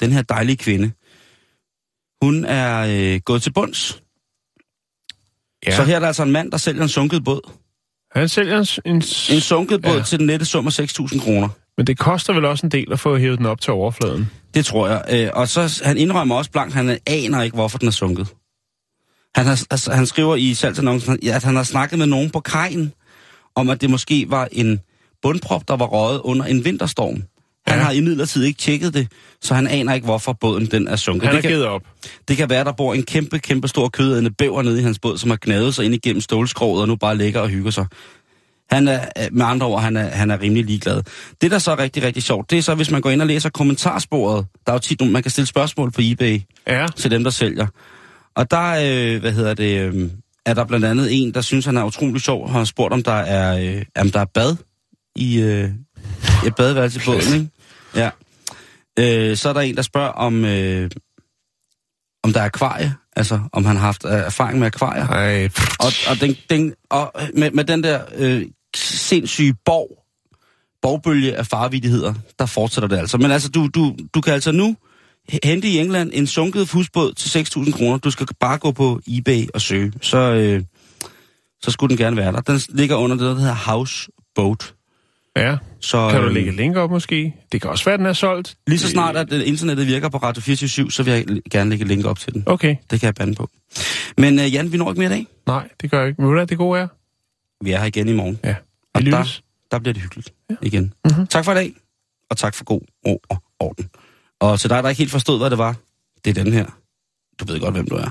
den her dejlige kvinde, hun er gået til bunds. Ja. Så her er der altså en mand, der sælger en sunket båd. Han sælger en sunket båd til den nette sum af 6.000 kroner. Men det koster vel også en del at få hævet den op til overfladen? Det tror jeg. Og så han indrømmer også blankt, han aner ikke, hvorfor den er sunket. Han skriver i salgsannoncen, at han har snakket med nogen på kajen, om at det måske var en bundprop, der var røget under en vinterstorm. Han har imidlertid ikke tjekket det, så han aner ikke, hvorfor båden den er sunket. Han er givet op. Det kan være, der bor en kæmpe stor kødædende bæver nede i hans båd, som har gnavet sig ind igennem stålskroget og nu bare ligger og hygger sig. Han er, med andre ord, han er rimelig ligeglad. Det, der så er rigtig, rigtig sjovt, det er så, hvis man går ind og læser kommentarsporet. Der er jo tit, man kan stille spørgsmål på eBay til dem, der sælger. Og der, er der blandt andet en, der synes, han er utrolig sjov, har spurgt, om der er, bad i et badeværelse på båden, ikke? Ja. Så er der en, der spørger, om der er akvarie. Altså, om han har haft erfaring med akvarier. Ej. Og med den der sindssyge borgbølge af farvittigheder, der fortsætter det altså. Men altså, du kan altså nu hente i England en sunket husbåd til 6.000 kroner. Du skal bare gå på eBay og søge. Så skulle den gerne være der. Den ligger under det, der hedder Houseboat. Ja, så, kan du lægge link op måske? Det kan også være, den er solgt. Lige så snart, at internettet virker på Radio 24-7, så vil jeg gerne lægge link op til den. Okay. Det kan jeg bande på. Men Jan, vi når ikke mere i dag? Nej, det gør jeg ikke. Men hvordan det gode er? Vi er her igen i morgen. Ja. Og der bliver det hyggeligt igen. Mm-hmm. Tak for i dag, og tak for god ro og orden. Og til dig, der ikke helt forstod, hvad det var, det er den her. Du ved godt, hvem du er.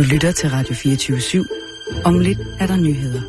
Du lytter til Radio 24-7. Om lidt er der nyheder.